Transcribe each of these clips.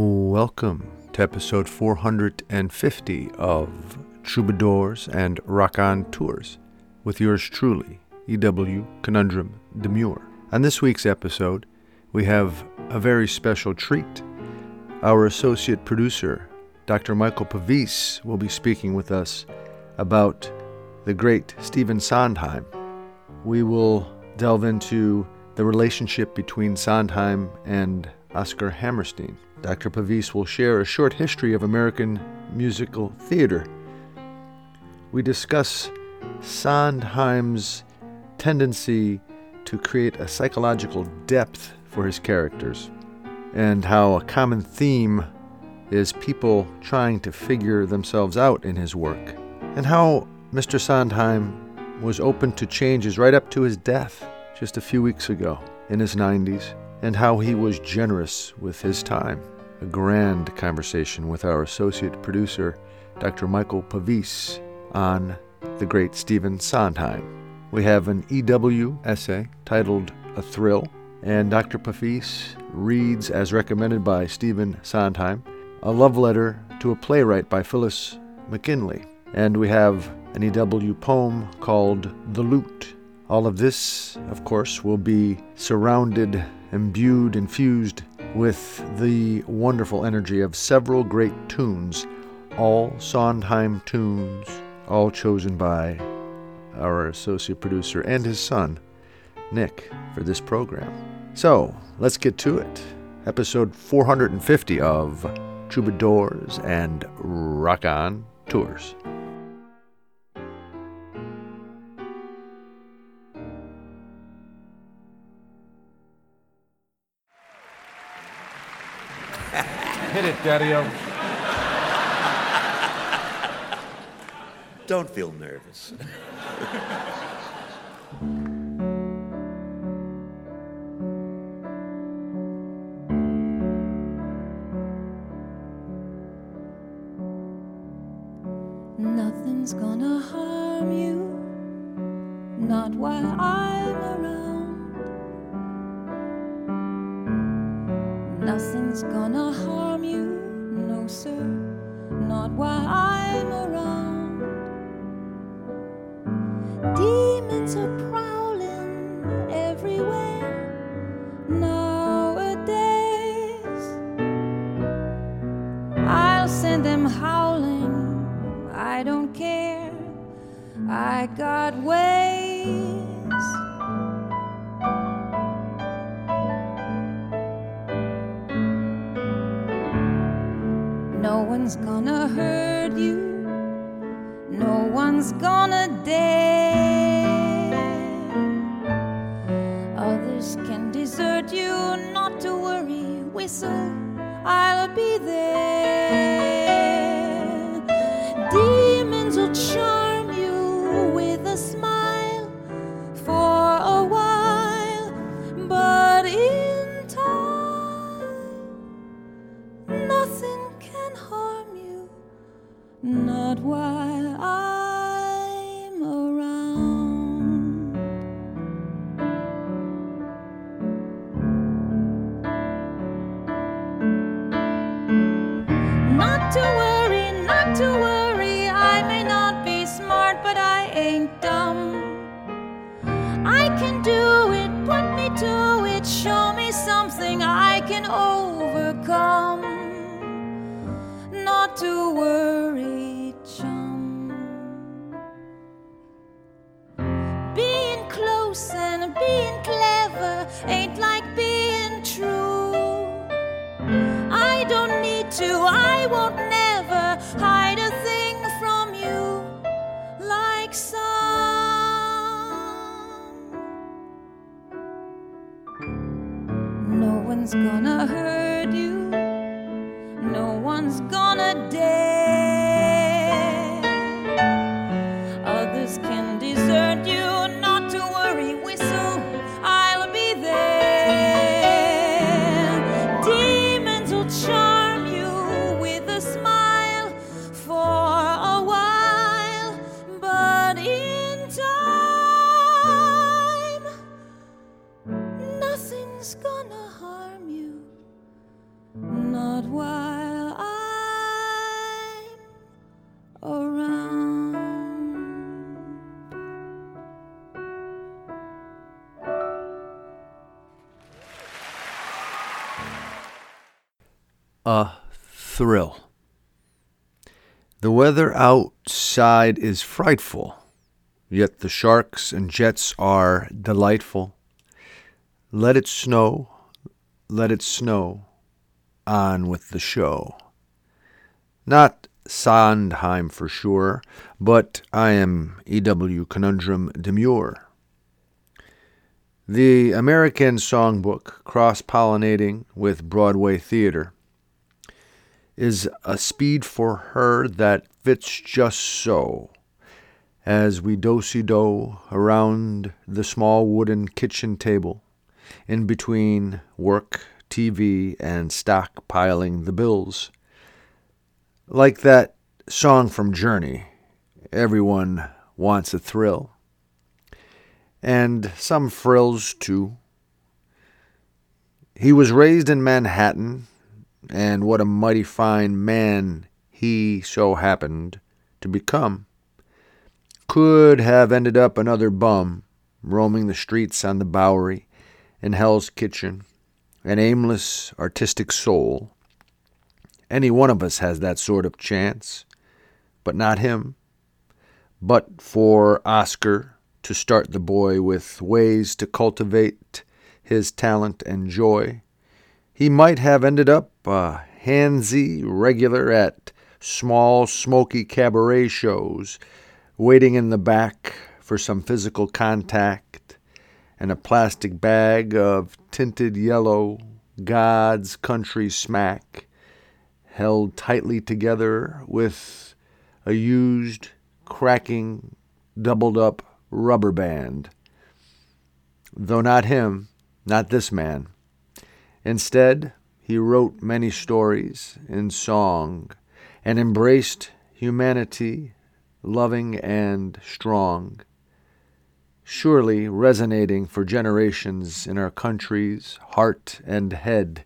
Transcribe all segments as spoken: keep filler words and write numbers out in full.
Welcome to episode four hundred fifty of Troubadours and Raconteurs with yours truly, E W. Conundrum Demure. On this week's episode, we have a very special treat. Our associate producer, Doctor Michael Pavese, will be speaking with us about the great Stephen Sondheim. We will delve into the relationship between Sondheim and Oscar Hammerstein. Doctor Pavese will share a short history of American musical theater. We discuss Sondheim's tendency to create a psychological depth for his characters and how a common theme is people trying to figure themselves out in his work and how Mister Sondheim was open to changes right up to his death just a few weeks ago in his nineties, and how he was generous with his time. A grand conversation with our associate producer, Doctor Michael Pavese, on the great Stephen Sondheim. We have an E W essay titled A Thrill, and Doctor Pavese reads, as recommended by Stephen Sondheim, a love letter to a playwright by Phyllis McGinley. And we have an E W poem called The Lute. All of this, of course, will be surrounded, imbued, infused with the wonderful energy of several great tunes, all Sondheim tunes, all chosen by our associate producer and his son, Nick, for this program. So, let's get to it. Episode four hundred fifty of Troubadours and Raconteurs. Hit it, Daddy-o. Don't feel nervous. Nothing's gonna harm you, not while I'm around. Nothing's gonna harm you, no sir, not while I'm around. Demons are prowling everywhere nowadays. I'll send them howling, I don't care, I got ways. No one's gonna hurt you, no one's gonna dare. Others can desert you, not to worry, whistle, I'll be there. Demons will charm you with a smile for a while, but in time, nothing can harm. Not while I'm around. Not to worry, not to worry, I may not be smart, but I ain't dumb. I can do it, put me to it, show me something I can overcome. Not to worry, and being clever ain't like being true. I don't need to, I won't never hide a thing from you like some. No one's gonna hurt you, no one's gonna dare. Others can desert you, a thrill. The weather outside is frightful, yet the sharks and jets are delightful. Let it snow, let it snow, on with the show. Not Sondheim for sure, but I am E W Conundrum Demure. The American Songbook, cross-pollinating with Broadway theater, is a speed for her that fits just so, as we do-si-do around the small wooden kitchen table, in between work, T V, and stockpiling the bills. Like that song from Journey, everyone wants a thrill. And some frills, too. He was raised in Manhattan, and what a mighty fine man he so happened to become. Could have ended up another bum, roaming the streets on the Bowery, in Hell's Kitchen, an aimless, artistic soul. Any one of us has that sort of chance, but not him. But for Oscar to start the boy with ways to cultivate his talent and joy, he might have ended up a handsy regular at small, smoky cabaret shows, waiting in the back for some physical contact and a plastic bag of tinted yellow God's country smack, held tightly together with a used, cracking, doubled-up rubber band. Though not him, not this man. Instead, he wrote many stories in song and embraced humanity, loving and strong, surely resonating for generations in our country's heart and head.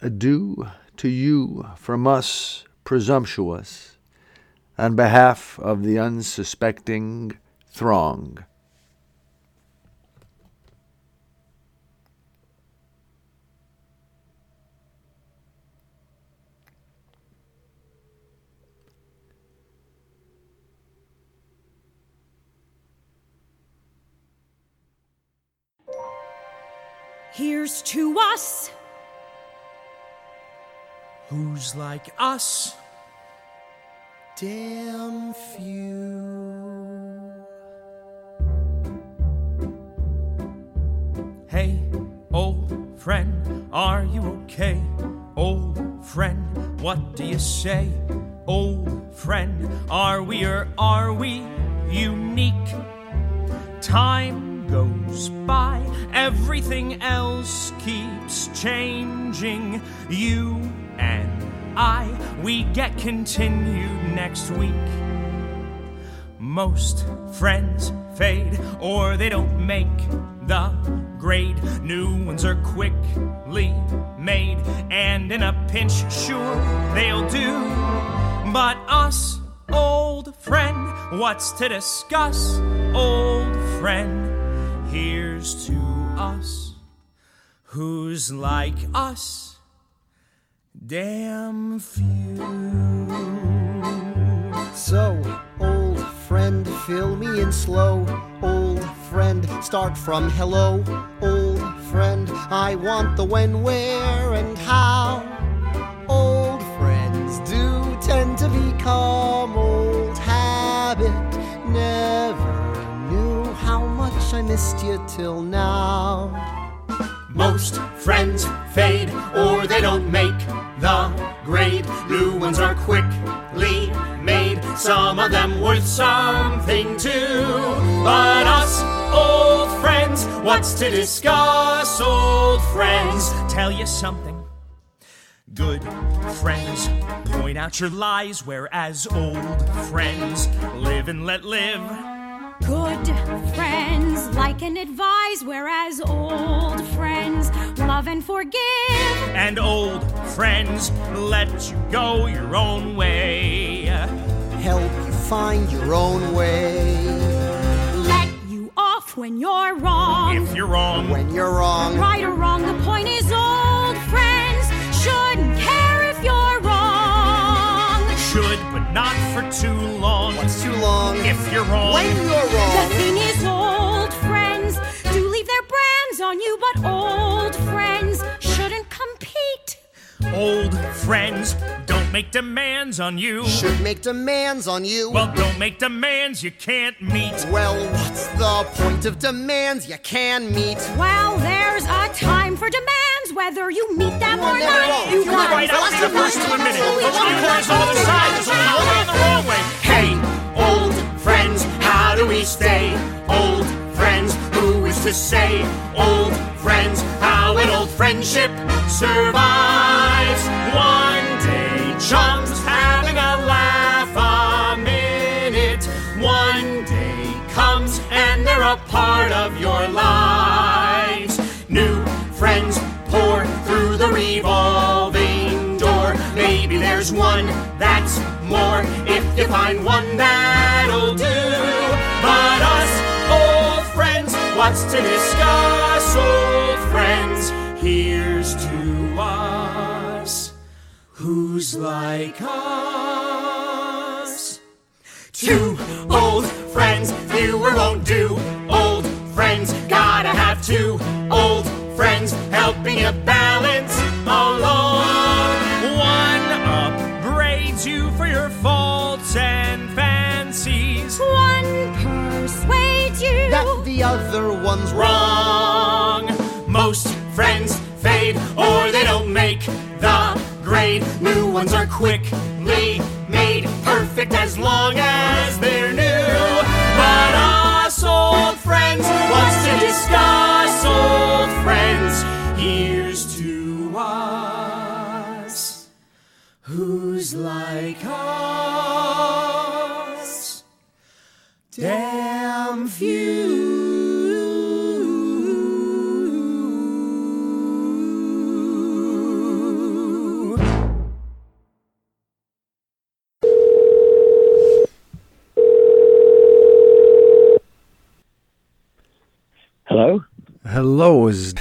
Adieu to you from us presumptuous, on behalf of the unsuspecting throng. Here's to us. Who's like us? Damn few. Hey, old friend, are you okay? Old friend, what do you say? Old friend, are we or are we unique? Time goes by, everything else keeps changing. You and I, we get continued next week. Most friends fade or they don't make the grade. New ones are quickly made, and in a pinch, sure, they'll do. But us, old friend, what's to discuss? Old friend, here's to us. Who's like us? Damn few. So, old friend, fill me in slow. Old friend, start from hello. Old friend, I want the when, where, and how. Old friends do tend to become old habit. Never knew how much I missed you till now. Most friends fade or they don't make the grade. New ones are quickly made, some of them worth something too. But us, old friends, what's to discuss? Old friends, tell you something. Good friends point out your lies, whereas old friends live and let live. Good friends like and advise, whereas old friends love and forgive. And old friends let you go your own way, help you find your own way, let you off when you're wrong, if you're wrong, when you're wrong, right or wrong, the point is old friends shouldn't you're wrong. When you're wrong. The thing is, old friends do leave their brands on you, but old friends shouldn't compete. Old friends don't make demands on you. Should make demands on you. Well, don't make demands you can't meet. Well, what's the point of demands you can meet? Well, there's a time for demands, whether you meet them well, or no, not. You, you got right, I'll be the first to admit it. Let's do this on the side, so we all go the wrong way. Hey, old friends, how do we stay? Old friends, who is to say? Old friends, how an old friendship survives. One day chum's having a laugh a minute. One day comes and they're a part of your lives. New friends pour through the revolving door. Maybe there's one that's more, if you find one that'll do. But us old friends, what's to discuss, old friends? Here's to us, who's like us. Two old friends, fewer won't do. Old friends, gotta have two. Old friends, helping you balance along. One upbraids you for your faults and fancies. One persuades you that the other one's wrong. Most friends fade or they don't make the grade. New ones are quickly made perfect as long as they're new. But us old friends, what's to discuss, old friends? Here's to us, who's like us. Damn few. Hello? Hello, is,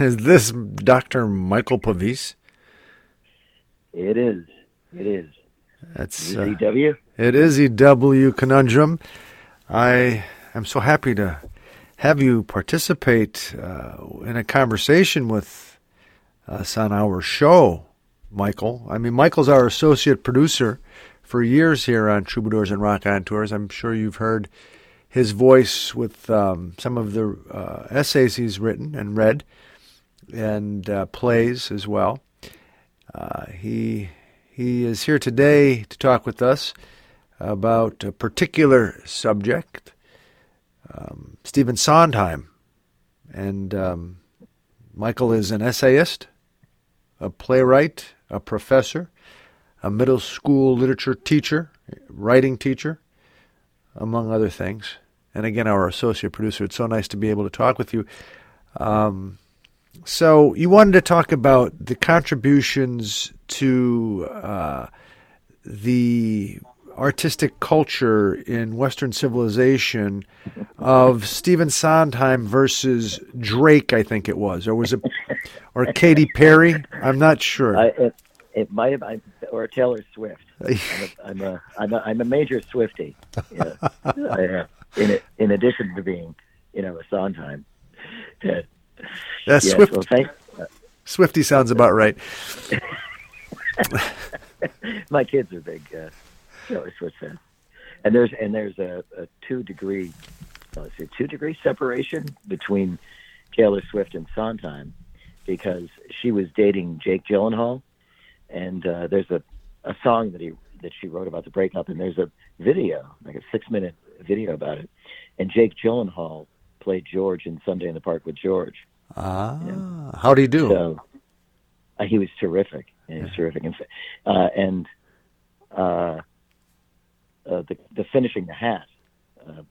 is this Doctor Michael Pavese? It is. It is. That's it is uh, E W? It is E W Conundrum. I am so happy to have you participate uh, in a conversation with us on our show, Michael. I mean, Michael's our associate producer for years here on Troubadours and Rock On Tours. I'm sure you've heard his voice with um, some of the uh, essays he's written and read, and uh, plays as well. Uh, he he is here today to talk with us about a particular subject, um, Stephen Sondheim. And um, Michael is an essayist, a playwright, a professor, a middle school literature teacher, writing teacher, among other things. And again, our associate producer. It's so nice to be able to talk with you. Um, so you wanted to talk about the contributions to uh, the artistic culture in Western civilization of Stephen Sondheim versus Drake, I think it was, or was it, or Katy Perry? I'm not sure. I, it, it might have, I, or Taylor Swift. I'm a, I'm a I'm a I'm a major Swiftie. Yeah. in in addition to being, you know, a Sondheim. Yeah. That's yeah, Swift. So thank, uh, Swiftie sounds about right. My kids are big uh, Taylor Swift fans, and there's and there's a, a two degree, let's see, two degree separation between Taylor Swift and Sondheim, because she was dating Jake Gyllenhaal, and uh, there's a a song that he that she wrote about the breakup, and there's a video, like a six-minute video about it. And Jake Gyllenhaal played George in Sunday in the Park with George. Ah, you know? How'd he do? So, uh, he was terrific. He was terrific. And, uh, and uh, uh, the the finishing the hat, uh,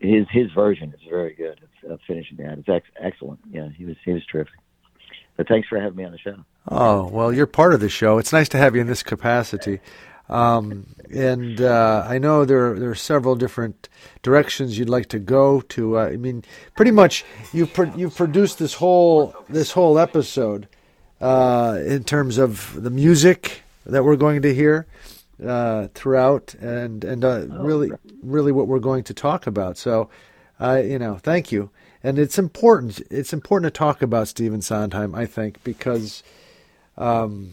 his his version is very good of finishing the hat. It's ex- excellent. Yeah, he was he was terrific. But thanks for having me on the show. Oh, well, you're part of the show. It's nice to have you in this capacity. Um, and uh, I know there are, there are several different directions you'd like to go to. Uh, I mean, pretty much you've, pro- you've produced this whole this whole episode uh, in terms of the music that we're going to hear, uh, throughout, and and uh, oh, really, right. really what we're going to talk about. So, uh, you know, thank you. And it's important. It's important to talk about Stephen Sondheim, I think, because um,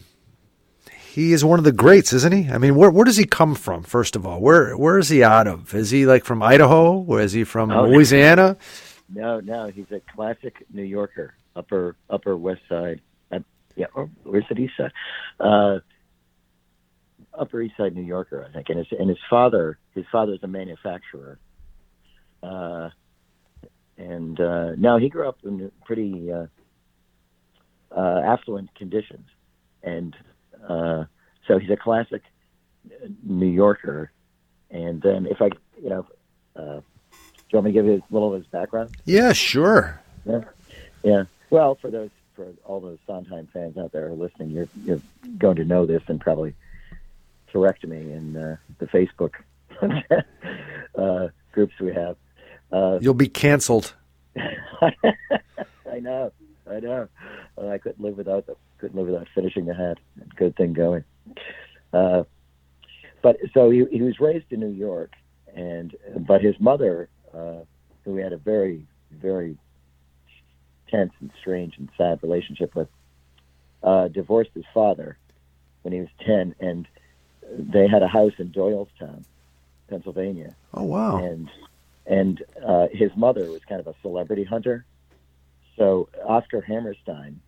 he is one of the greats, isn't he? I mean, where where does he come from? First of all, where where is he out of? Is he like from Idaho, or is he from oh, Louisiana? No, no, he's a classic New Yorker, upper upper West Side. Uh, yeah, or, or is it East Side? Uh, upper East Side New Yorker, I think. And his and his father, his father's a manufacturer. Uh, And uh, no, he grew up in pretty uh, uh, affluent conditions, and uh, so he's a classic New Yorker. And then, if I, you know, uh, do you want me to give you a little of his background? Yeah, sure. Yeah, yeah. Well, for those, for all those Sondheim fans out there who are listening, you're you're going to know this and probably correct me in uh, the Facebook uh, groups we have. Uh, You'll be canceled. I know, I know. Uh, I couldn't live without them. Couldn't live without finishing the hat. Good thing going. Uh, but so he, he was raised in New York, and but his mother, uh, who he had a very, very tense and strange and sad relationship with, uh, divorced his father when he was ten, and they had a house in Doylestown, Pennsylvania. Oh wow! And And uh, his mother was kind of a celebrity hunter, so Oscar Hammerstein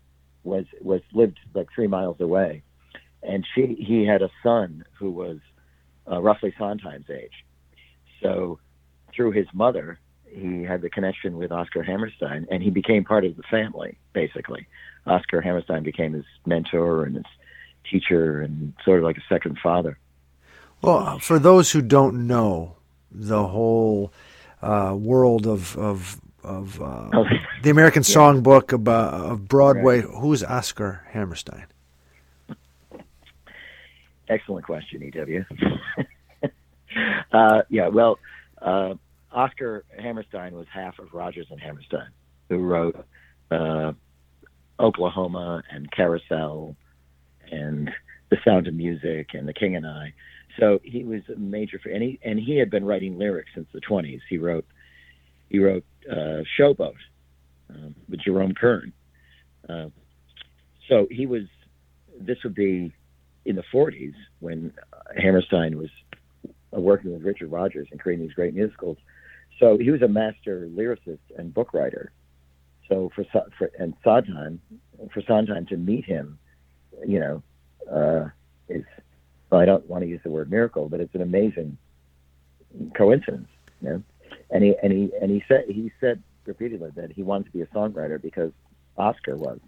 was was lived like three miles away, and she he had a son who was uh, roughly Sondheim's age. So through his mother, he had the connection with Oscar Hammerstein, and he became part of the family. Basically, Oscar Hammerstein became his mentor and his teacher, and sort of like a second father. Well, for those who don't know the whole Uh, world of of, of uh, okay. the American yeah. Songbook of, uh, of Broadway. Right. Who's Oscar Hammerstein? Excellent question, E W uh, yeah, well, uh, Oscar Hammerstein was half of Rodgers and Hammerstein, who wrote uh, Oklahoma and Carousel and The Sound of Music and The King and I. So he was a major, and he and he had been writing lyrics since the twenties. He wrote, he wrote uh, Showboat uh, with Jerome Kern. Uh, so he was. This would be in the forties when Hammerstein was working with Richard Rodgers and creating these great musicals. So he was a master lyricist and book writer. So for, for and Sondheim, for Sondheim to meet him, you know, uh, is. Well, I don't want to use the word miracle, but it's an amazing coincidence, you know. And he and he and he said he said repeatedly that he wanted to be a songwriter because Oscar was,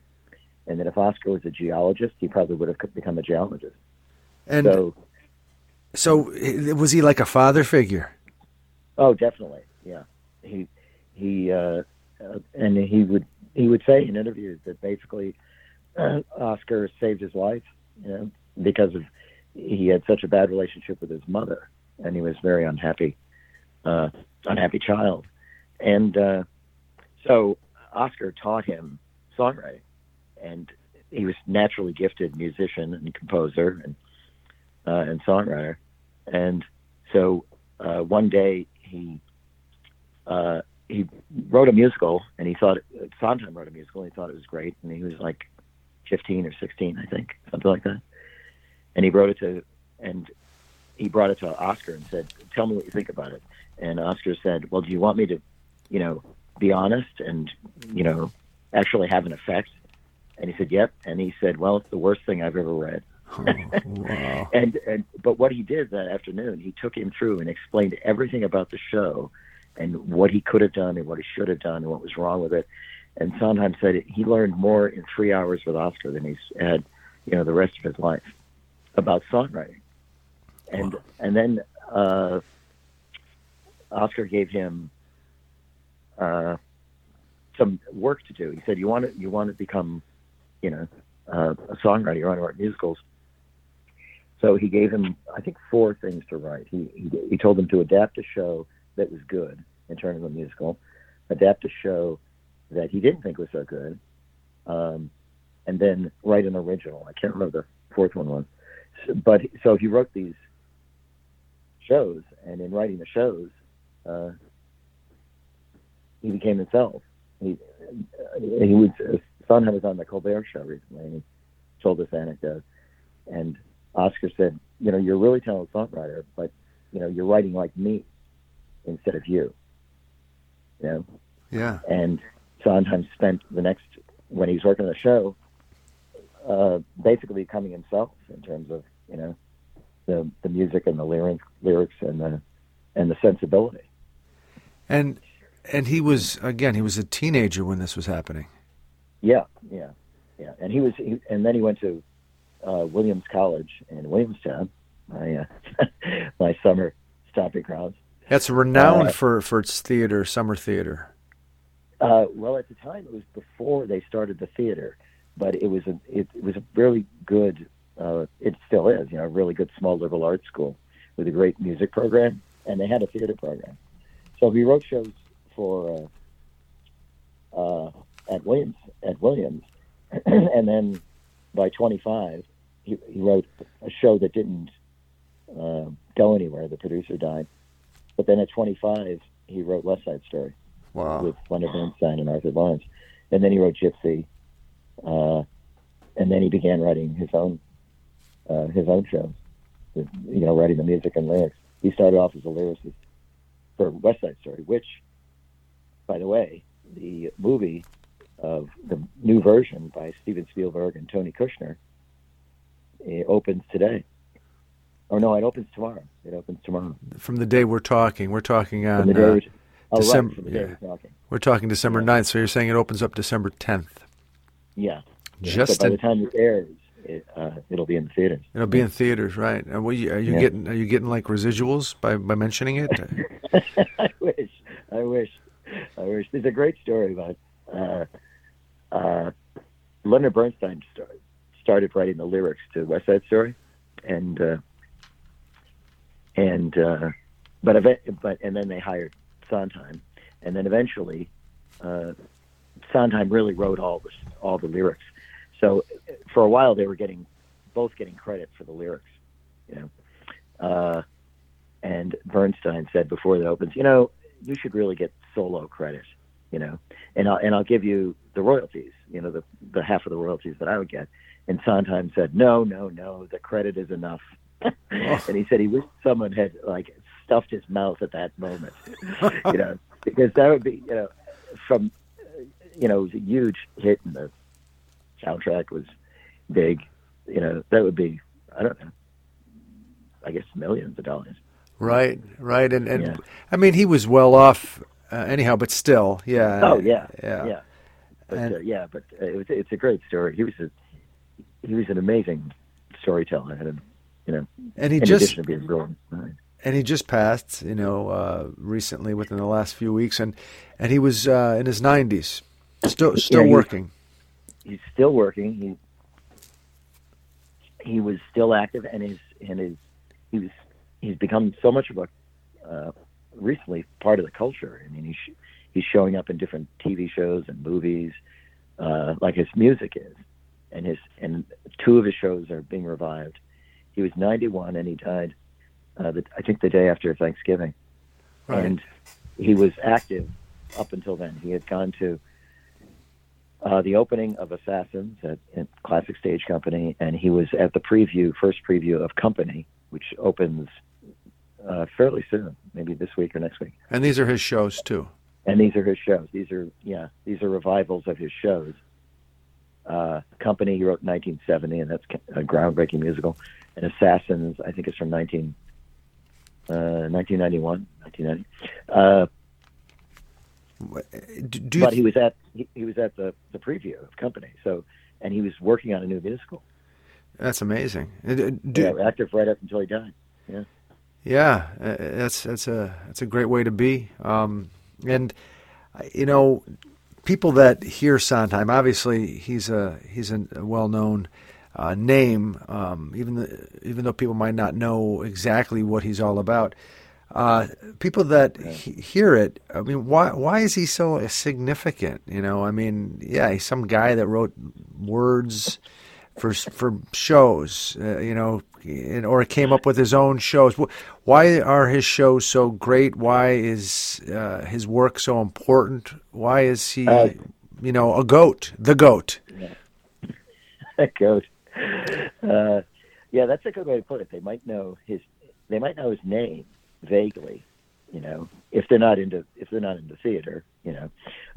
and that if Oscar was a geologist, he probably would have become a geologist. And so, so was he like a father figure? Oh, definitely, yeah. He he uh, and he would he would say in interviews that basically uh, Oscar saved his life, you know, because of. He had such a bad relationship with his mother, and he was very unhappy, uh, unhappy child. And uh, so Oscar taught him songwriting, and he was naturally gifted musician and composer and uh, and songwriter. And so uh, one day he uh, he wrote a musical, and he thought Sondheim wrote a musical, and he thought it was great, and he was like fifteen or sixteen, I think, something like that. And he wrote it to, and he brought it to Oscar and said, "Tell me what you think about it." And Oscar said, "Well, do you want me to, you know, be honest and, you know, actually have an effect?" And he said, "Yep." And he said, "Well, it's the worst thing I've ever read." Oh, wow. and and but what he did that afternoon, he took him through and explained everything about the show, and what he could have done and what he should have done and what was wrong with it. And Sondheim said it, he learned more in three hours with Oscar than he's had, you know, the rest of his life. About songwriting, and wow. and then uh, Oscar gave him uh, some work to do. He said, "You want to you want to become, you know, uh, a songwriter. You want to write musicals." So he gave him, I think, four things to write. He he, he told him to adapt a show that was good and turn it into a musical, adapt a show that he didn't think was so good, um, and then write an original. I can't remember the fourth one was. But so he wrote these shows, and in writing the shows, uh, he became himself. He he was Sondheim was on the Colbert Show recently, and he told this anecdote. And Oscar said, "You know, you're a really talented songwriter, but you know, you're writing like me instead of you." You know. Yeah. And Sondheim spent the next when he was working on the show, uh, basically becoming himself in terms of you know the the music and the lyrics, lyrics and the and the sensibility. And and he was again he was a teenager when this was happening. Yeah, yeah, yeah. And he was he, and then he went to uh, Williams College in Williamstown, my uh, my summer stomping grounds. That's renowned uh, for, for its theater, summer theater. Uh, well, at the time, it was before they started the theater, but it was a it, it was a really good. Uh, it still is, you know, a really good small liberal arts school with a great music program, and they had a theater program. So we wrote shows for uh, uh, at Williams at Williams, and then by twenty-five, he, he wrote a show that didn't uh, go anywhere. The producer died. But then at twenty-five, he wrote West Side Story wow. with Leonard Bernstein and Arthur Laurents. And then he wrote Gypsy. Uh, and then he began writing his own uh, his own shows, with, you know, writing the music and lyrics. He started off as a lyricist for West Side Story, which, by the way, the movie of the new version by Steven Spielberg and Tony Kushner, it opens today. Oh, no, it opens tomorrow. It opens tomorrow. From the day we're talking. We're talking on from the day uh, oh, December. Right, from the day yeah. we're, talking. we're talking December yeah. ninth, so you're saying it opens up December tenth. Yeah. Just so by in, the time it airs, it, uh, it'll be in the theaters. It'll be in theaters, right. Are, we, are you yeah. getting Are you getting like residuals by, by mentioning it? I wish. I wish. I wish. There's a great story about uh, uh, Leonard Bernstein started, started writing the lyrics to West Side Story, and... Uh, And uh, but ev- but and then they hired Sondheim, and then eventually uh, Sondheim really wrote all the all the lyrics. So for a while they were getting both getting credit for the lyrics, you know. Uh, and Bernstein said before that opens, you know, you should really get solo credit, you know, and I'll and I'll give you the royalties, you know, the the half of the royalties that I would get. And Sondheim said, no, no, no, the credit is enough. And he said he wished someone had like stuffed his mouth at that moment, you know, because that would be, you know, from, you know, it was a huge hit and the soundtrack was big, you know, that would be, I don't know, I guess millions of dollars. Right, right. And, and yeah. I mean, he was well off uh, anyhow, but still, yeah. Oh, yeah, yeah. Yeah, but, and... uh, yeah, but uh, it was, it's a great story. He was a, he was an amazing storyteller and You know, and he just real, right. and he just passed, you know, uh, recently within the last few weeks, and and he was uh, in his nineties, still still yeah, working. He's, he's still working. He he was still active, and his and his he was he's become so much of a uh, recently part of the culture. I mean, he's he's showing up in different T V shows and movies, uh, like his music is, and his and two of his shows are being revived. He was ninety-one, and he died, uh, the, I think, the day after Thanksgiving. Right. And he was active up until then. He had gone to uh, the opening of Assassins at, at Classic Stage Company, and he was at the preview, first preview of Company, which opens uh, fairly soon, maybe this week or next week. And these are his shows, too. And these are his shows. These are, yeah, these are revivals of his shows. Uh, Company, he wrote in nineteen seventy, and that's a groundbreaking musical. And Assassins, I think, is from nineteen, uh, nineteen ninety-one, nineteen ninety. Uh, Do you but he was at he, he was at the, the preview of Company, so and he was working on a new musical. That's amazing. Do, yeah, active right up until he died. Yeah, yeah, that's that's a that's a great way to be. Um, and you know. People that hear Sondheim, obviously he's a he's a well-known uh, name, um, even the, even though people might not know exactly what he's all about. Uh, people that yeah. he, hear it, I mean, why why is he so significant? You know, I mean, yeah, he's some guy that wrote words for for shows, uh, you know, in, or came up with his own shows. Why are his shows so great? Why is uh, his work so important? Why is he, uh, you know, a goat, the goat? Yeah. A goat. Uh, yeah, that's a good way to put it. They might know his, they might know his name vaguely, you know, if they're not into if they're not into theater, you know,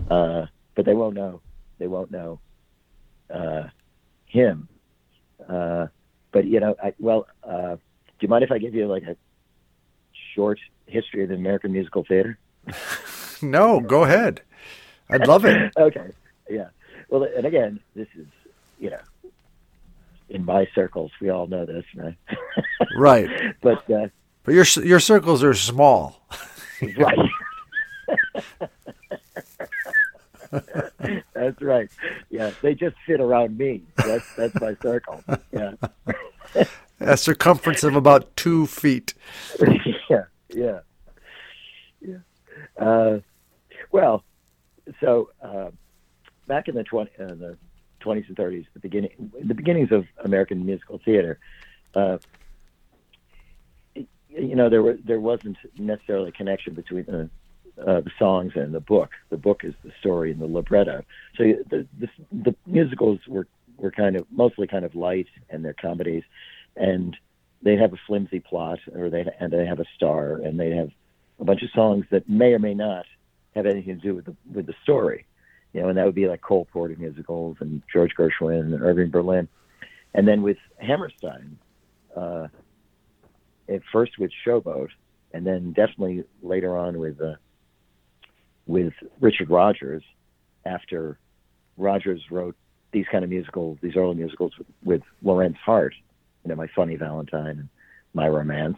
uh, but they won't know. They won't know uh, him. Uh, but, you know, I, well, uh, do you mind if I give you like a short history of the American musical theater? No, go ahead. I'd love it. Okay. Yeah. Well, and again, this is, you know, in my circles, we all know this, right? Right. But uh, but your your circles are small. Right. That's right. Yeah, they just fit around me. That's that's my circle. Yeah. A circumference of about two feet. Yeah, yeah, yeah. Uh, well, so uh, back in the twenty uh, the twenties and thirties, the beginning, the beginnings of American musical theater. Uh, you know, there were there wasn't necessarily a connection between the. Uh, the songs and the book. The book is the story and the libretto. So the the, the musicals were, were kind of mostly kind of light, and they're comedies, and they'd have a flimsy plot, or they and they have a star, and they have a bunch of songs that may or may not have anything to do with the with the story, you know. And that would be like Cole Porter musicals and George Gershwin and Irving Berlin, and then with Hammerstein, uh, at first with Showboat, and then definitely later on with uh, with Richard Rodgers, after Rodgers wrote these kind of musicals, these early musicals with, with Lorenz Hart, you know, My Funny Valentine and My Romance.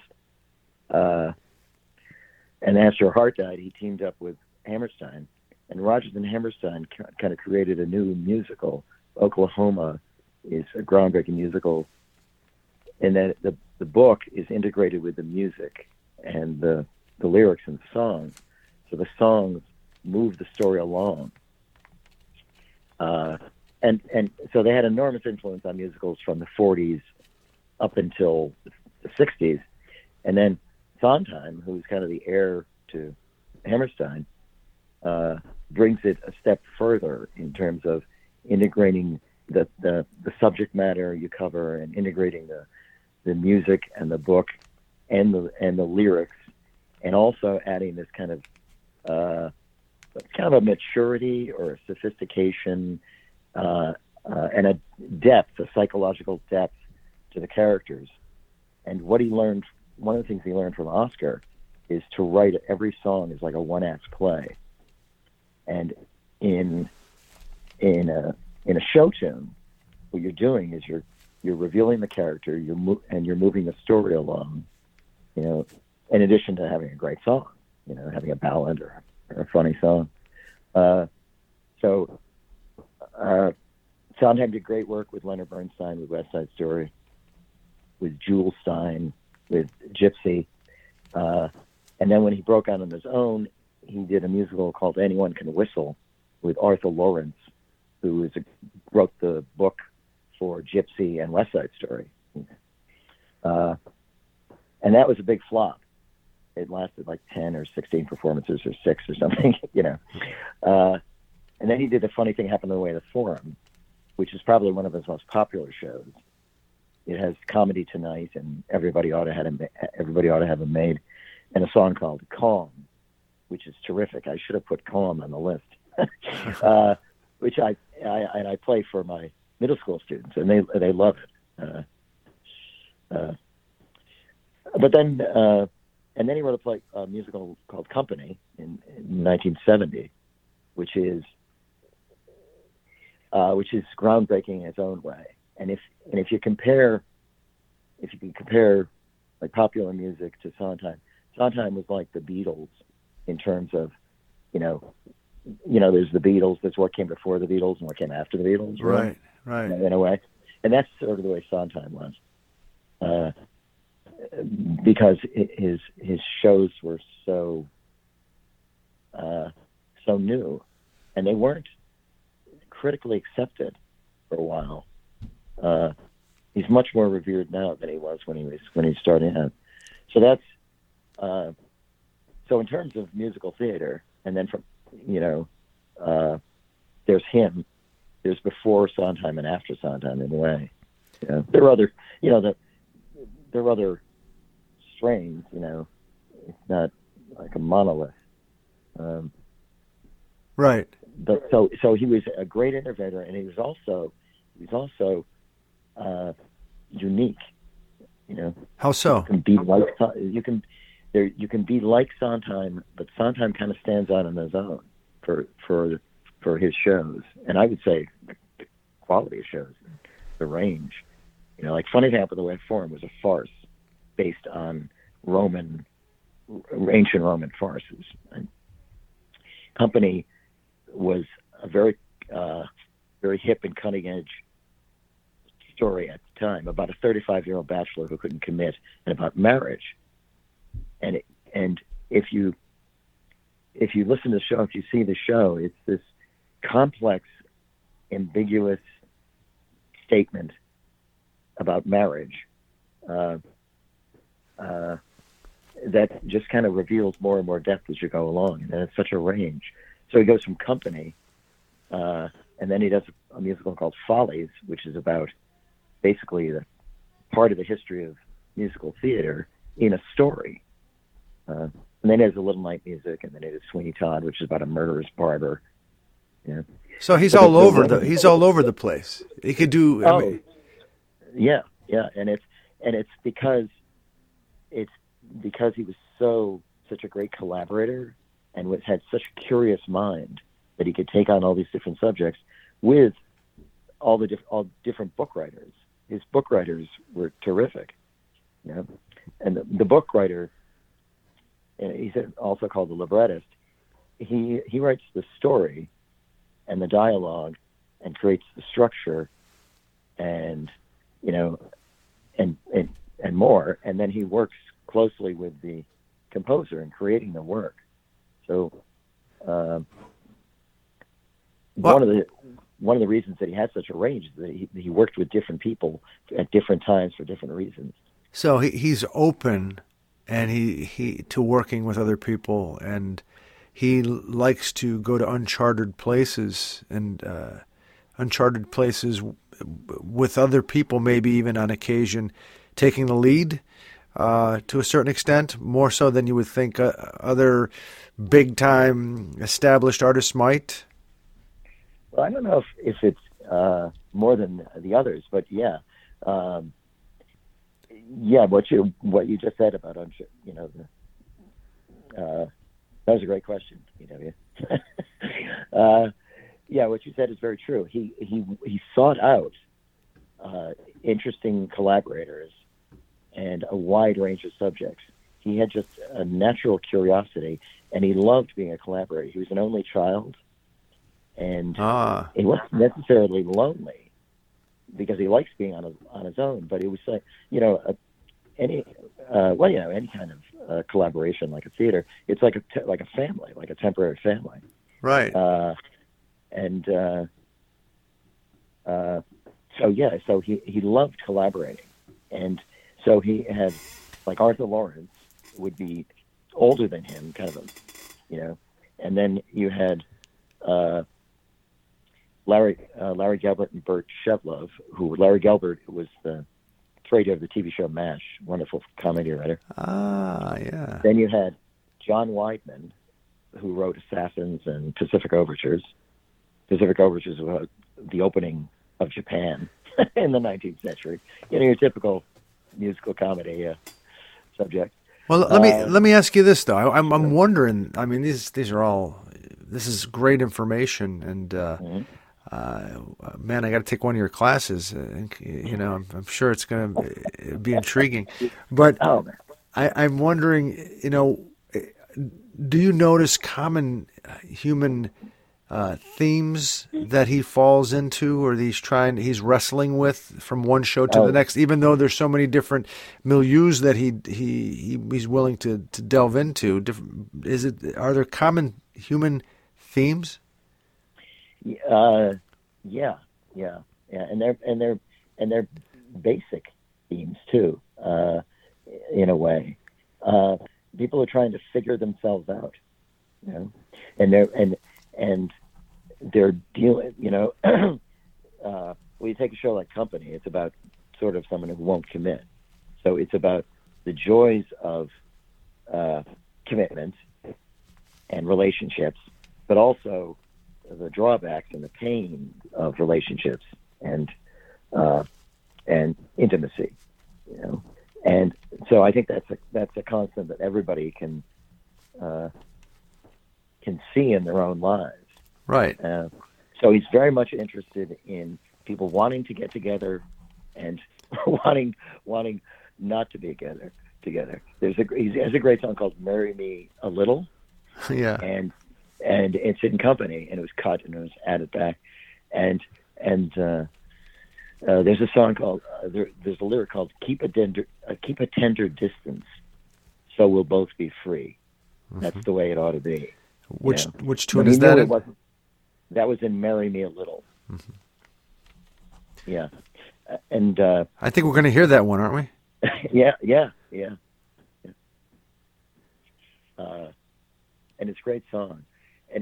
Uh, and after Hart died, he teamed up with Hammerstein. And Rodgers and Hammerstein ca- kind of created a new musical. Oklahoma is a groundbreaking musical. And then the, the book is integrated with the music and the, the lyrics and the songs. So the songs move the story along, uh, and and so they had enormous influence on musicals from the forties up until the sixties, and then Sondheim, who is kind of the heir to Hammerstein, uh, brings it a step further in terms of integrating the, the the subject matter you cover and integrating the the music and the book and the and the lyrics, and also adding this kind of Uh, kind of a maturity or a sophistication uh, uh, and a depth, a psychological depth to the characters. And what he learned, one of the things he learned from Oscar is to write every song is like a one-act play. And in in a in a show tune, what you're doing is you're you're revealing the character, you're mo- and you're moving the story along. You know, in addition to having a great song. You know, having a ballad or, or a funny song. Uh, so, uh, Sondheim did great work with Leonard Bernstein, with West Side Story, with Jule Styne, with Gypsy. Uh, and then when he broke out on his own, he did a musical called Anyone Can Whistle with Arthur Laurents, who is a, wrote the book for Gypsy and West Side Story. Uh, and that was a big flop. It lasted like ten or sixteen performances or six or something, you know. Uh, and then he did The Funny Thing Happened on the Way to the Forum, which is probably one of his most popular shows. It has Comedy Tonight and Everybody Ought to Have Him, Everybody Ought to Have Him Made, and a song called Calm, which is terrific. I should have put Calm on the list, uh, which I, I and I play for my middle school students, and they they love it. Uh, uh, but then. Uh, And then he wrote a, play, a musical called Company in, in nineteen seventy, which is uh, which is groundbreaking in its own way. And if and if you compare, if you can compare like popular music to Sondheim, Sondheim was like the Beatles in terms of, you know, you know, there's the Beatles. There's what came before the Beatles and what came after the Beatles. Right, right. In, in a way, and that's sort of the way Sondheim was. Uh, Because his his shows were so uh, so new, and they weren't critically accepted for a while. uh, he's much more revered now than he was when he was when he started out. So that's uh, so in terms of musical theater, and then from you know, uh, there's him. There's before Sondheim and after Sondheim in a way. You know, there are other, you know, the, there are other strains. You know, it's not like a monolith. Um, right. But so so he was a great innovator, and he was also he was also uh, unique. You know, how so? You can be like you can there you can be like Sondheim, but Sondheim kind of stands out on his own for for. for his shows, and I would say the quality of shows, the range. You know, like Funny Tap of the Wet Forum was a farce based on Roman, ancient Roman farces. And Company was a very, uh, very hip and cutting edge story at the time about a thirty-five-year-old bachelor who couldn't commit and about marriage. And it, and if you if you listen to the show, if you see the show, it's this complex, ambiguous statement about marriage uh, uh, that just kind of reveals more and more depth as you go along. And it's such a range. So he goes from Company, uh, and then he does a musical called Follies, which is about basically the part of the history of musical theater in a story. Uh, and then he does a Little Night Music, and then he does Sweeney Todd, which is about a murderous barber. Yeah. So he's but all over the he's all over the place. He could do. Oh, I mean, yeah, yeah, and it's and it's because it's because he was so such a great collaborator and was, had such a curious mind that he could take on all these different subjects with all the diff, all different book writers. His book writers were terrific. Yeah, and the, the book writer, he's also called the librettist. He he writes the story and the dialogue and creates the structure and, you know, and, and, and more. And then he works closely with the composer in creating the work. So, um, well, one of the, one of the reasons that he had such a range is that he, he worked with different people at different times for different reasons. So he, he's open and he, he, to working with other people, and he likes to go to uncharted places and uh, uncharted places w- with other people, maybe even on occasion taking the lead uh, to a certain extent, more so than you would think uh, other big-time established artists might. Well, I don't know if, if it's uh, more than the others, but yeah, um, yeah. What you what you just said about unch- you know the. Uh, That was a great question, E W uh, yeah, what you said is very true. He he he sought out uh, interesting collaborators and a wide range of subjects. He had just a natural curiosity, and he loved being a collaborator. He was an only child, and ah. he wasn't necessarily lonely because he likes being on his, on his own. But it was like you know. A, Any, uh, well, you know, any kind of uh, collaboration, like a theater, it's like a te- like a family, like a temporary family, right? Uh, and uh, uh, so, yeah, so he, he loved collaborating, and so he had like Arthur Laurents would be older than him, kind of, a, you know, and then you had uh, Larry uh, Larry Gelbart and Bert Shevelove, who Larry Gelbart was the creator of the T V show MASH, wonderful comedy writer. Ah, yeah. Then you had John Weidman, who wrote Assassins and Pacific Overtures. Pacific Overtures was the opening of Japan in the nineteenth century. You know, your typical musical comedy uh, subject. Well, let uh, me let me ask you this though. I, I'm I'm wondering. I mean, these these are all this is great information, and uh, mm-hmm. Uh, man, I got to take one of your classes. Uh, you know, I'm, I'm sure it's going to be intriguing. But oh. I, I'm wondering, you know, do you notice common human uh, themes that he falls into, or that he's trying, he's wrestling with from one show to oh. the next, even though there's so many different milieus that he he, he he's willing to, to delve into? Is it are there common human themes? Uh, yeah, yeah, yeah, and they're and they're and they're basic themes too, uh, in a way. Uh, people are trying to figure themselves out, you know, and they're and and they're dealing. You know, uh, when you take a show like Company, it's about sort of someone who won't commit. So it's about the joys of uh, commitment and relationships, but also the drawbacks and the pain of relationships and uh, and intimacy, you know. And so I think that's a that's a constant that everybody can uh, can see in their own lives. Right. Uh, so he's very much interested in people wanting to get together and wanting wanting not to be together. Together. There's a he has a great song called "Marry Me a Little." Yeah. And and it's in Company, and it was cut and it was added back, and and. Uh, Uh, there's a song called uh, there, there's a lyric called "Keep a tender, uh, keep a tender distance, so we'll both be free." That's mm-hmm. the way it ought to be. Which yeah. which tune is that? It wasn't, that was in "Marry Me a Little." Mm-hmm. Yeah, uh, and uh, I think we're going to hear that one, aren't we? yeah, yeah, yeah. yeah. Uh, and it's a great song, and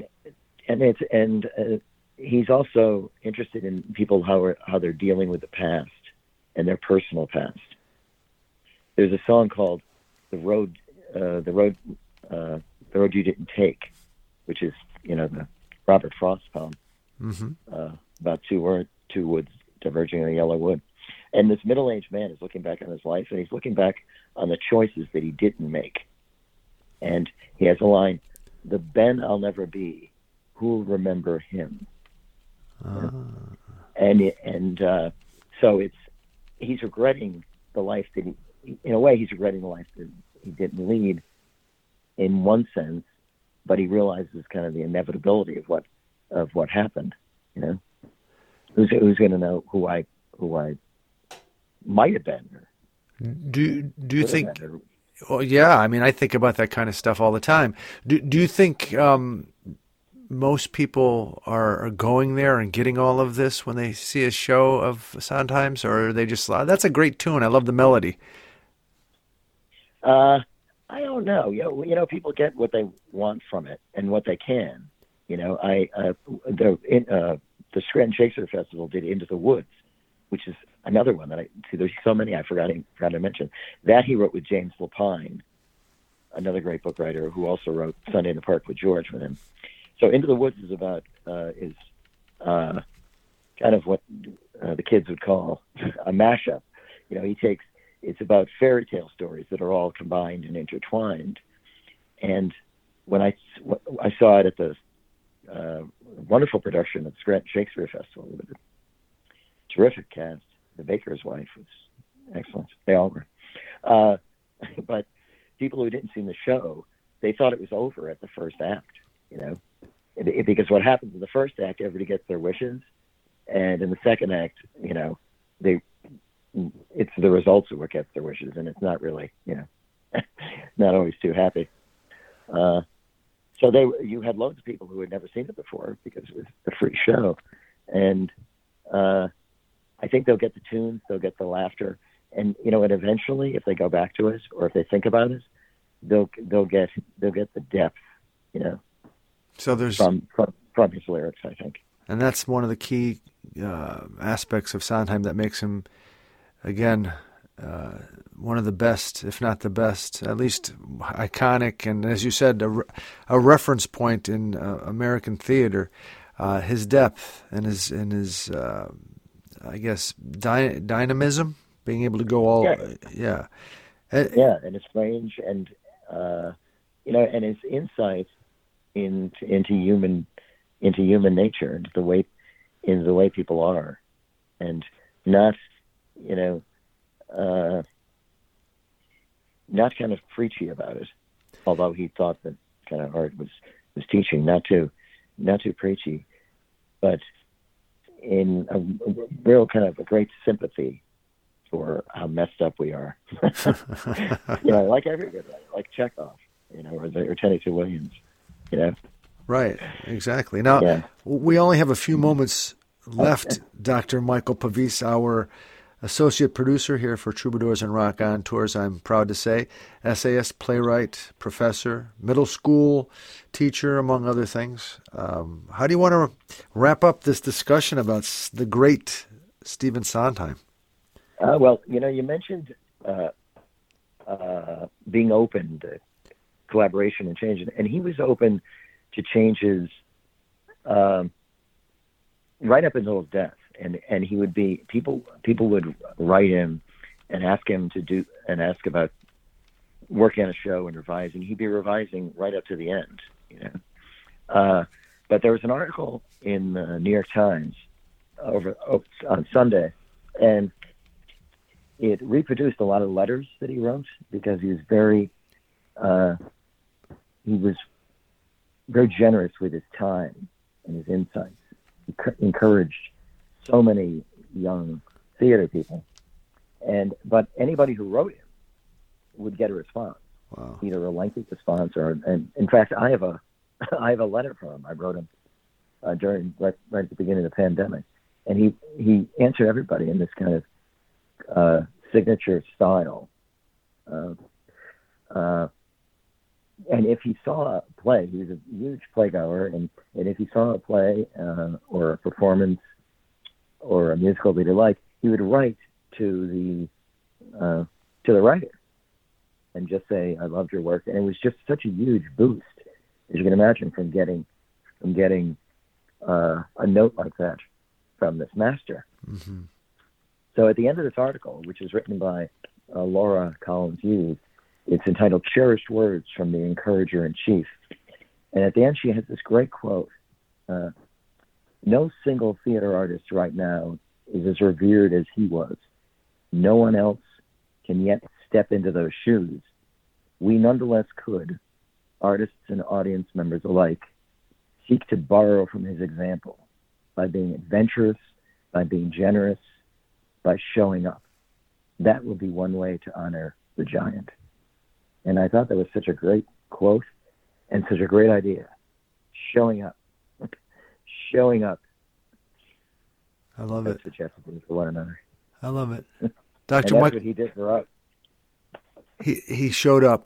and it's and. Uh, He's also interested in people how are, how they're dealing with the past and their personal past. There's a song called "The Road, uh, the Road, uh, the Road You Didn't Take," which is you know the Robert Frost poem mm-hmm. uh, about two two woods diverging in a yellow wood. And this middle-aged man is looking back on his life, and he's looking back on the choices that he didn't make. And he has a line: "The Ben I'll never be, who'll remember him?" Uh. And and uh, so it's he's regretting the life that he, in a way he's regretting the life that he didn't lead in one sense, but he realizes kind of the inevitability of what of what happened. You know, who's who's going to know who I who I might have been? Do do you think? Well, yeah, I mean, I think about that kind of stuff all the time. Do do you think? Um, Most people are, are going there and getting all of this when they see a show of Sondheim's, or are they just that's a great tune. I love the melody. Uh, I don't know. You know, you know, people get what they want from it and what they can. You know, I uh, the in, uh, the Scranton Shakespeare Festival did "Into the Woods," which is another one that I see. There's so many I forgot forgot to mention that he wrote with James Lapine, another great book writer who also wrote "Sunday in the Park with George" with him. So Into the Woods is about, uh, is uh, kind of what uh, the kids would call a mashup. You know, he takes, it's about fairy tale stories that are all combined and intertwined. And when I, I saw it at the uh, wonderful production at the Scranton Shakespeare Festival, with a terrific cast, the baker's wife was excellent. They all were. Uh, but people who didn't see the show, they thought it was over at the first act, you know. Because what happens in the first act, everybody gets their wishes, and in the second act, you know, they it's the results of what gets their wishes, and it's not really, you know, not always too happy. Uh, so they you had loads of people who had never seen it before because it was a free show, and uh, I think they'll get the tunes, they'll get the laughter, and you know, and eventually, if they go back to us or if they think about us, they'll they'll get they'll get the depth, you know. So there's from, from, from his lyrics, I think, and that's one of the key uh, aspects of Sondheim that makes him, again, uh, one of the best, if not the best, at least iconic, and as you said, a, re- a reference point in uh, American theater. Uh, his depth and his and his, uh, I guess, dy- dynamism, being able to go all, yeah, uh, yeah, and, yeah, and his range, and uh, you know, and his insight. In, into human, into human nature, into the way, into the way people are, and not, you know, uh, not kind of preachy about it. Although he thought that kind of art was, was teaching, not too, not too preachy, but in a, a real kind of a great sympathy for how messed up we are. You know, like everybody, like Chekhov, you know, or, or Tennessee Williams. You know? Right, exactly. Now, yeah. We only have a few moments left, Doctor Michael Pavese, our associate producer here for Troubadours and Rock On Tours, I'm proud to say, essayist, playwright, professor, middle school teacher, among other things. Um, how do you want to wrap up this discussion about the great Stephen Sondheim? Uh, well, you know, you mentioned uh, uh, being open to collaboration and change, and he was open to changes um, right up until his death. And and he would be people people would write him and ask him to do and ask about working on a show and revising. He'd be revising right up to the end, you know. Uh, but there was an article in the New York Times over on Sunday, and it reproduced a lot of letters that he wrote because he was very uh, he was very generous with his time and his insights. He encouraged so many young theater people, and but anybody who wrote him would get a response, wow. either a lengthy response or. And in fact, I have a, I have a letter from him. I wrote him uh, during right, right at the beginning of the pandemic, and he he answered everybody in this kind of uh, signature style. Uh, uh, and if he saw a play, he was a huge playgoer, and and if he saw a play uh, or a performance. Or a musical that he liked, he would write to the uh, to the writer and just say, "I loved your work." And it was just such a huge boost, as you can imagine, from getting from getting uh, a note like that from this master. Mm-hmm. So, at the end of this article, which is written by uh, Laura Collins Hughes, it's entitled "Cherished Words from the Encourager in Chief," and at the end, she has this great quote. Uh, No single theater artist right now is as revered as he was. No one else can yet step into those shoes. We nonetheless could, artists and audience members alike, seek to borrow from his example by being adventurous, by being generous, by showing up. That would be one way to honor the giant. And I thought that was such a great quote and such a great idea. Showing up. Showing up. I love that's it. That's what you have to do for one another. I love it. Doctor Mike, what he did for us. He he showed up.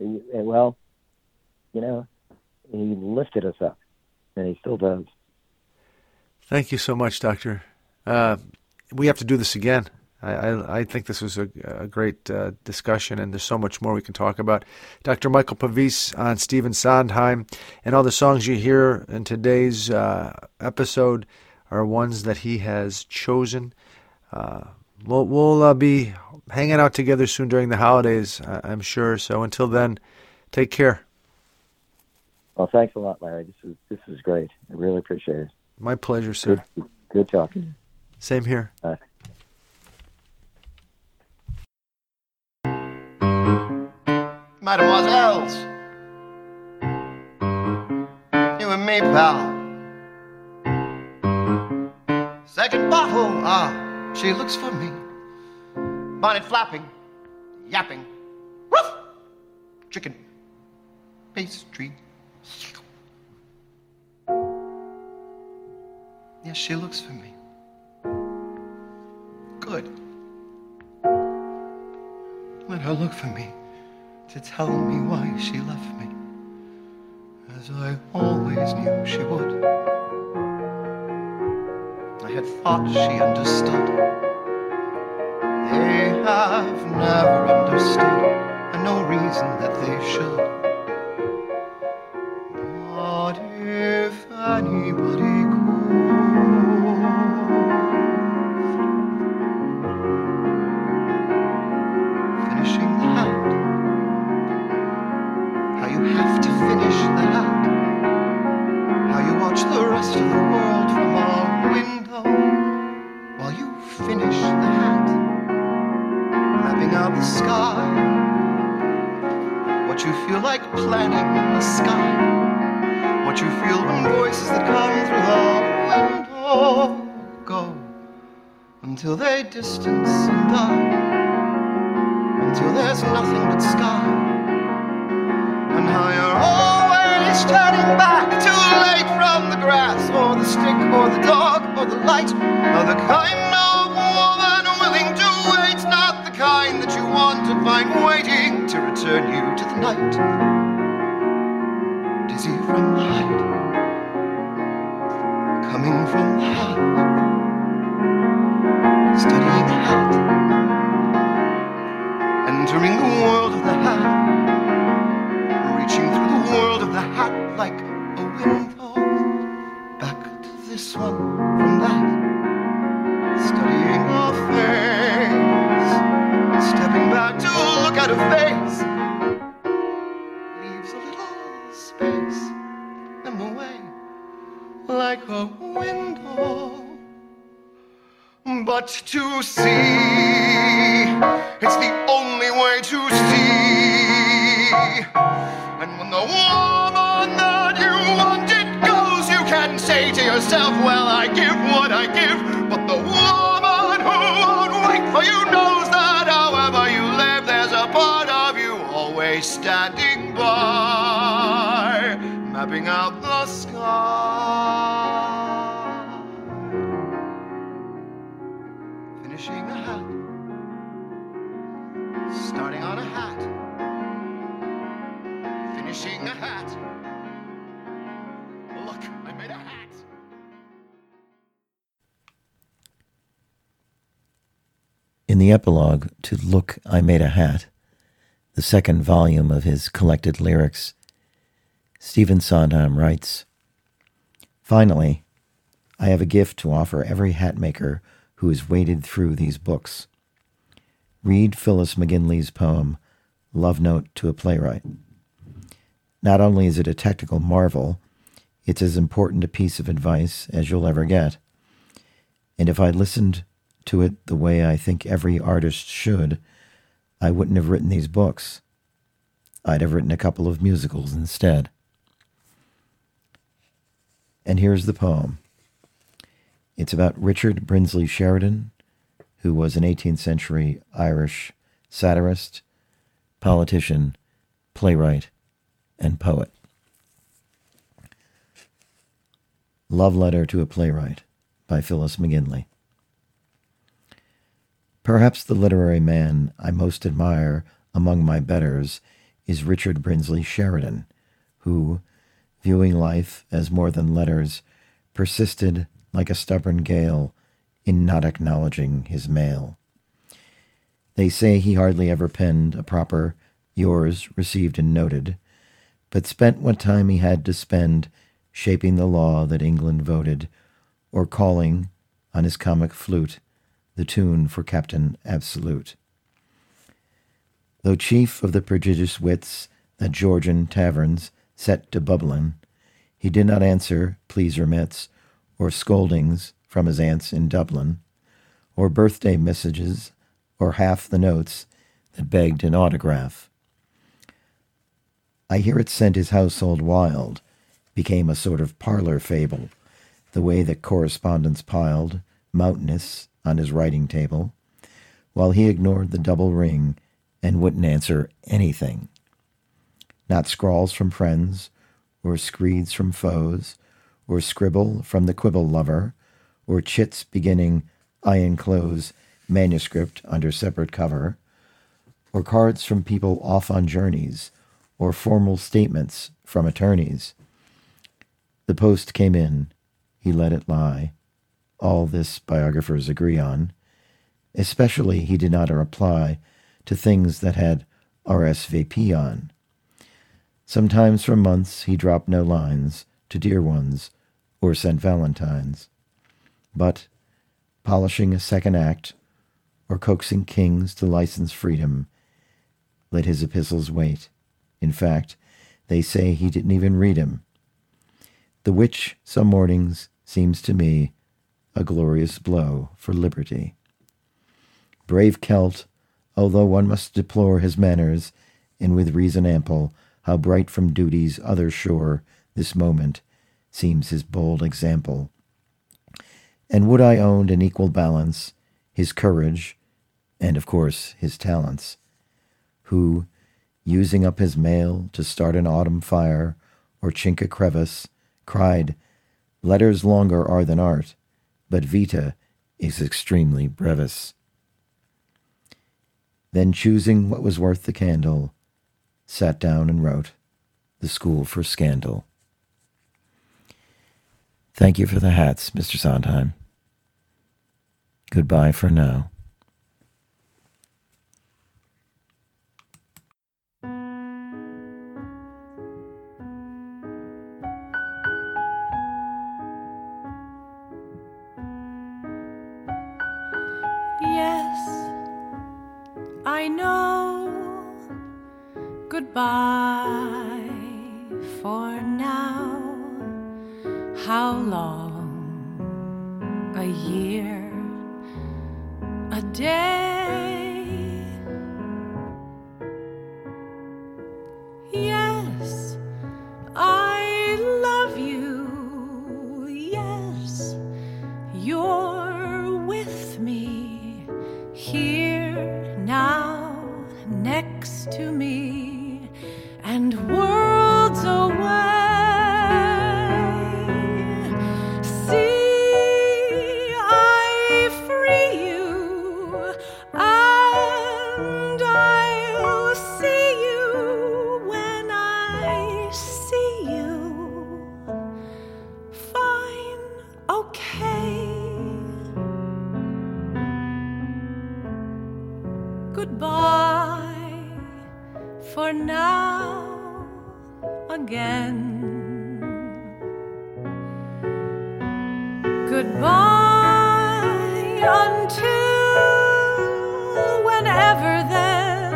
He, well, you know, he lifted us up, and he still does. Thank you so much, Doctor. Uh, we have to do this again. I I, I think this was a, a great uh, discussion, and there's so much more we can talk about. Doctor Michael Pavese on Stephen Sondheim, and all the songs you hear in today's uh, episode are ones that he has chosen. Uh, we'll we'll uh, be hanging out together soon during the holidays, I- I'm sure. So until then, take care. Well, thanks a lot, Larry. This is this is great. I really appreciate it. My pleasure, sir. Good, good talking. Same here. Uh, Mademoiselles, you and me, pal. Second bottle, ah, she looks for me. Bonnet flapping, yapping, woof, chicken, pastry. Yes, she looks for me. Good. Let her look for me. To tell me why she left me, as I always knew she would. I had thought she understood. They have never understood, and no reason that they should. But if anybody could, finishing the hat. Have to finish the hat. How you watch the rest of the world from our window while you finish the hat, mapping out the sky. What you feel like planning the sky. What you feel when voices that come through the window go until they distance and die, until there's nothing but sky. And how you're always turning back too late from the grass or the stick or the dog or the light or the kind of woman turn you to the night, dizzy from height, coming from height, studying hat, entering the world of the hat, reaching through the world of the hat like a windfall, back to this one from that, studying a face, stepping back to look at a face, leaves a little space in the way, like a window. But to see, it's the only way to see. And when the woman that you wanted goes, you can say to yourself, well, I give what I give. But the woman who won't wait for you knows that however you live, there's a part of you always standing by, mapping out the sky. Finishing a hat, starting on a hat, finishing a hat. Look, I made a hat. In the epilogue to Look, I Made a Hat, the second volume of his collected lyrics, Stephen Sondheim writes, "Finally, I have a gift to offer every hat maker who has waded through these books. Read Phyllis McGinley's poem, Love Note to a Playwright. Not only is it a technical marvel, it's as important a piece of advice as you'll ever get. And if I listened to it the way I think every artist should, I wouldn't have written these books. I'd have written a couple of musicals instead." And here's the poem. It's about Richard Brinsley Sheridan, who was an eighteenth century Irish satirist, politician, playwright, and poet. Love Letter to a Playwright by Phyllis McGinley. Perhaps the literary man I most admire among my betters is Richard Brinsley Sheridan, who, viewing life as more than letters, persisted like a stubborn gale in not acknowledging his mail. They say he hardly ever penned a proper yours received and noted, but spent what time he had to spend shaping the law that England voted, or calling on his comic flute the tune for Captain Absolute. Though chief of the prodigious wits that Georgian taverns set to bubbling, he did not answer please or mits, or scoldings from his aunts in Dublin, or birthday messages, or half the notes that begged an autograph. I hear it sent his household wild, became a sort of parlor fable, the way that correspondence piled, mountainous, on his writing table, while he ignored the double ring and wouldn't answer anything. Not scrawls from friends, or screeds from foes, or scribble from the quibble lover, or chits beginning I enclose manuscript under separate cover, or cards from people off on journeys, or formal statements from attorneys. The post came in, he let it lie. All this biographers agree on. Especially he did not reply to things that had R S V P on. Sometimes for months he dropped no lines to dear ones, or Saint Valentine's. But, polishing a second act, or coaxing kings to license freedom, let his epistles wait. In fact, they say he didn't even read 'em. The which, some mornings, seems to me a glorious blow for liberty. Brave Celt, although one must deplore his manners, and with reason ample, how bright from duty's other shore this moment seems his bold example. And would I owned an equal balance, his courage, and of course his talents, who, using up his mail to start an autumn fire or chink a crevice, cried, letters longer are than art, but vita is extremely brevis. Then choosing what was worth the candle, sat down and wrote The School for Scandal. Thank you for the hats, Mister Sondheim. Goodbye for now. I know, goodbye for now. How long? A year, a day. Yes, I love you. Yes, you're with me here now, next to me, and worlds away. See, I free you, and I'll see you when I see you. Fine, okay. Goodbye for now again. Goodbye until whenever then.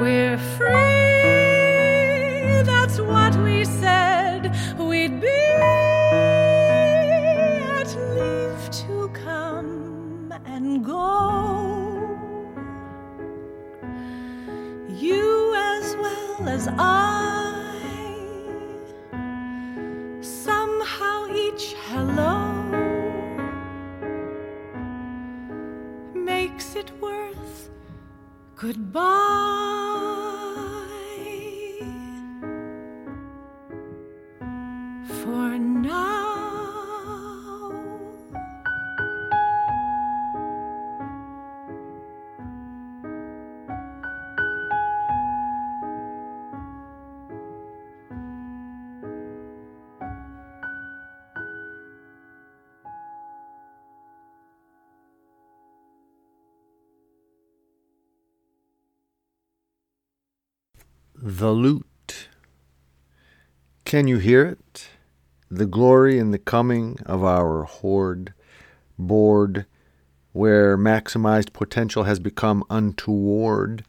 We're free, that's what we said we'd be, at leave to come and go. You as well as I, somehow each hello makes it worth goodbye for now. The lute. Can you hear it? The glory and the coming of our horde, board, where maximized potential has become untoward.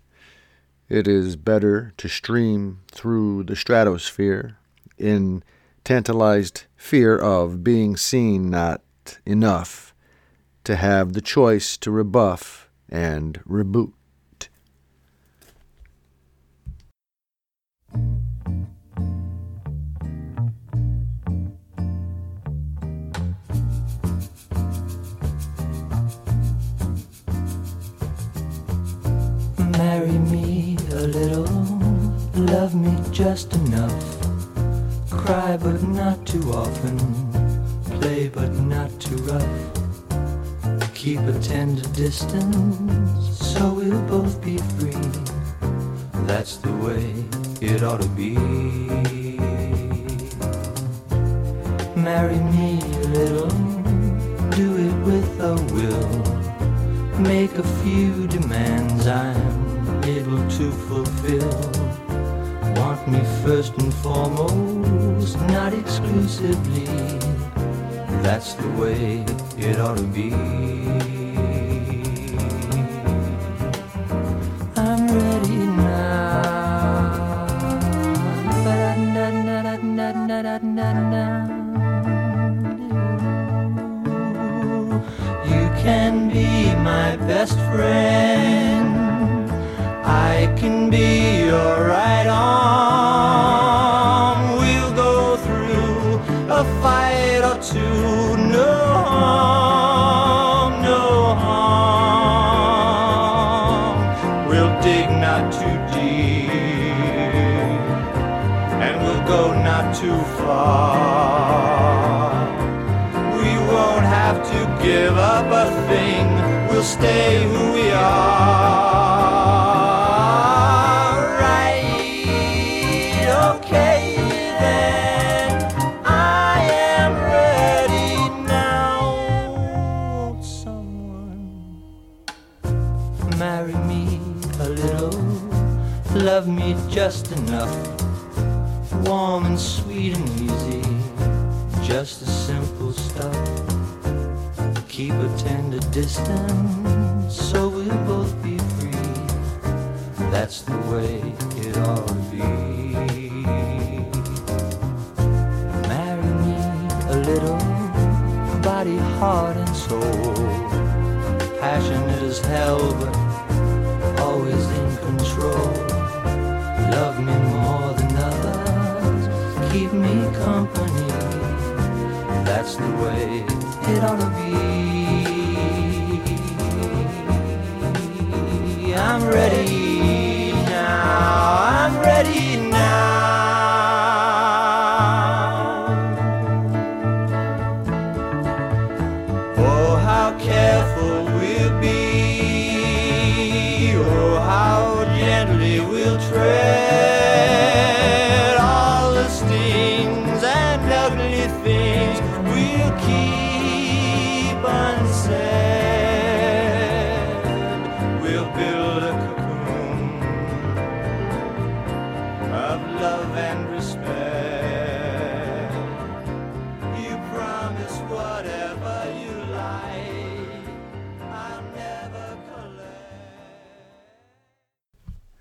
It is better to stream through the stratosphere in tantalized fear of being seen not enough, to have the choice to rebuff and reboot. Marry me a little, love me just enough, cry but not too often, play but not too rough, keep a tender distance so we'll both be free. That's the way it ought to be. Marry me a little, do it with a will, make a few demands I'm able to fulfill. Want me first and foremost, not exclusively. That's the way it ought to be. I'm ready now. Na, na, na, na, na. You can be my best friend, I can be your right arm. We'll go through a fight or two, no harm, no harm. We'll dig not too deep, and we'll go not too far. We won't have to give up a thing, we'll stay who we are. marry me a little, love me just enough, warm and sweet and easy, just the simple stuff. Keep a tender distance so we'll both be free, that's the way it ought to be. Marry me a little, body, heart and soul, passionate as hell, but always in control. Love me more than others, keep me company, that's the way it ought to be. I'm ready now, I'm ready now.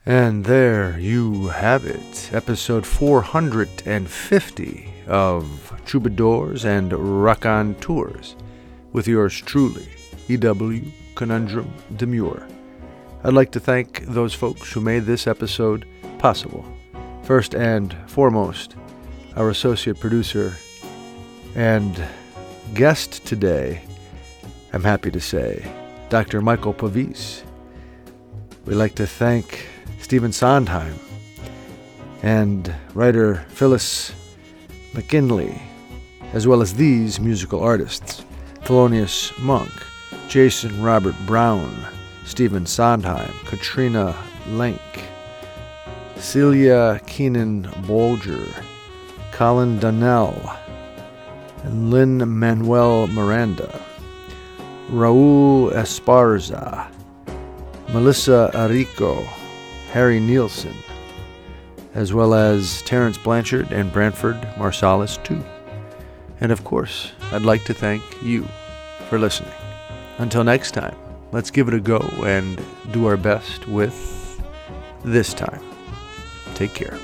And there you have it, episode four hundred fifty of Troubadours and Raconteurs, with yours truly, E W. Conundrum Demure. I'd like to thank those folks who made this episode possible. First and foremost, our associate producer and guest today, I'm happy to say, Doctor Michael Pavese. We'd like to thank Stephen Sondheim, and writer Phyllis McGinley, as well as these musical artists, Thelonious Monk, Jason Robert Brown, Stephen Sondheim, Katrina Lenk, Celia Keenan-Bolger, Colin Donnell, and Lin-Manuel Miranda, Raul Esparza, Melissa Arrico, Harry Nilsson, as well as Terrence Blanchard and Branford Marsalis too. And of course, I'd like to thank you for listening. Until next time, let's give it a go and do our best with this time. Take care.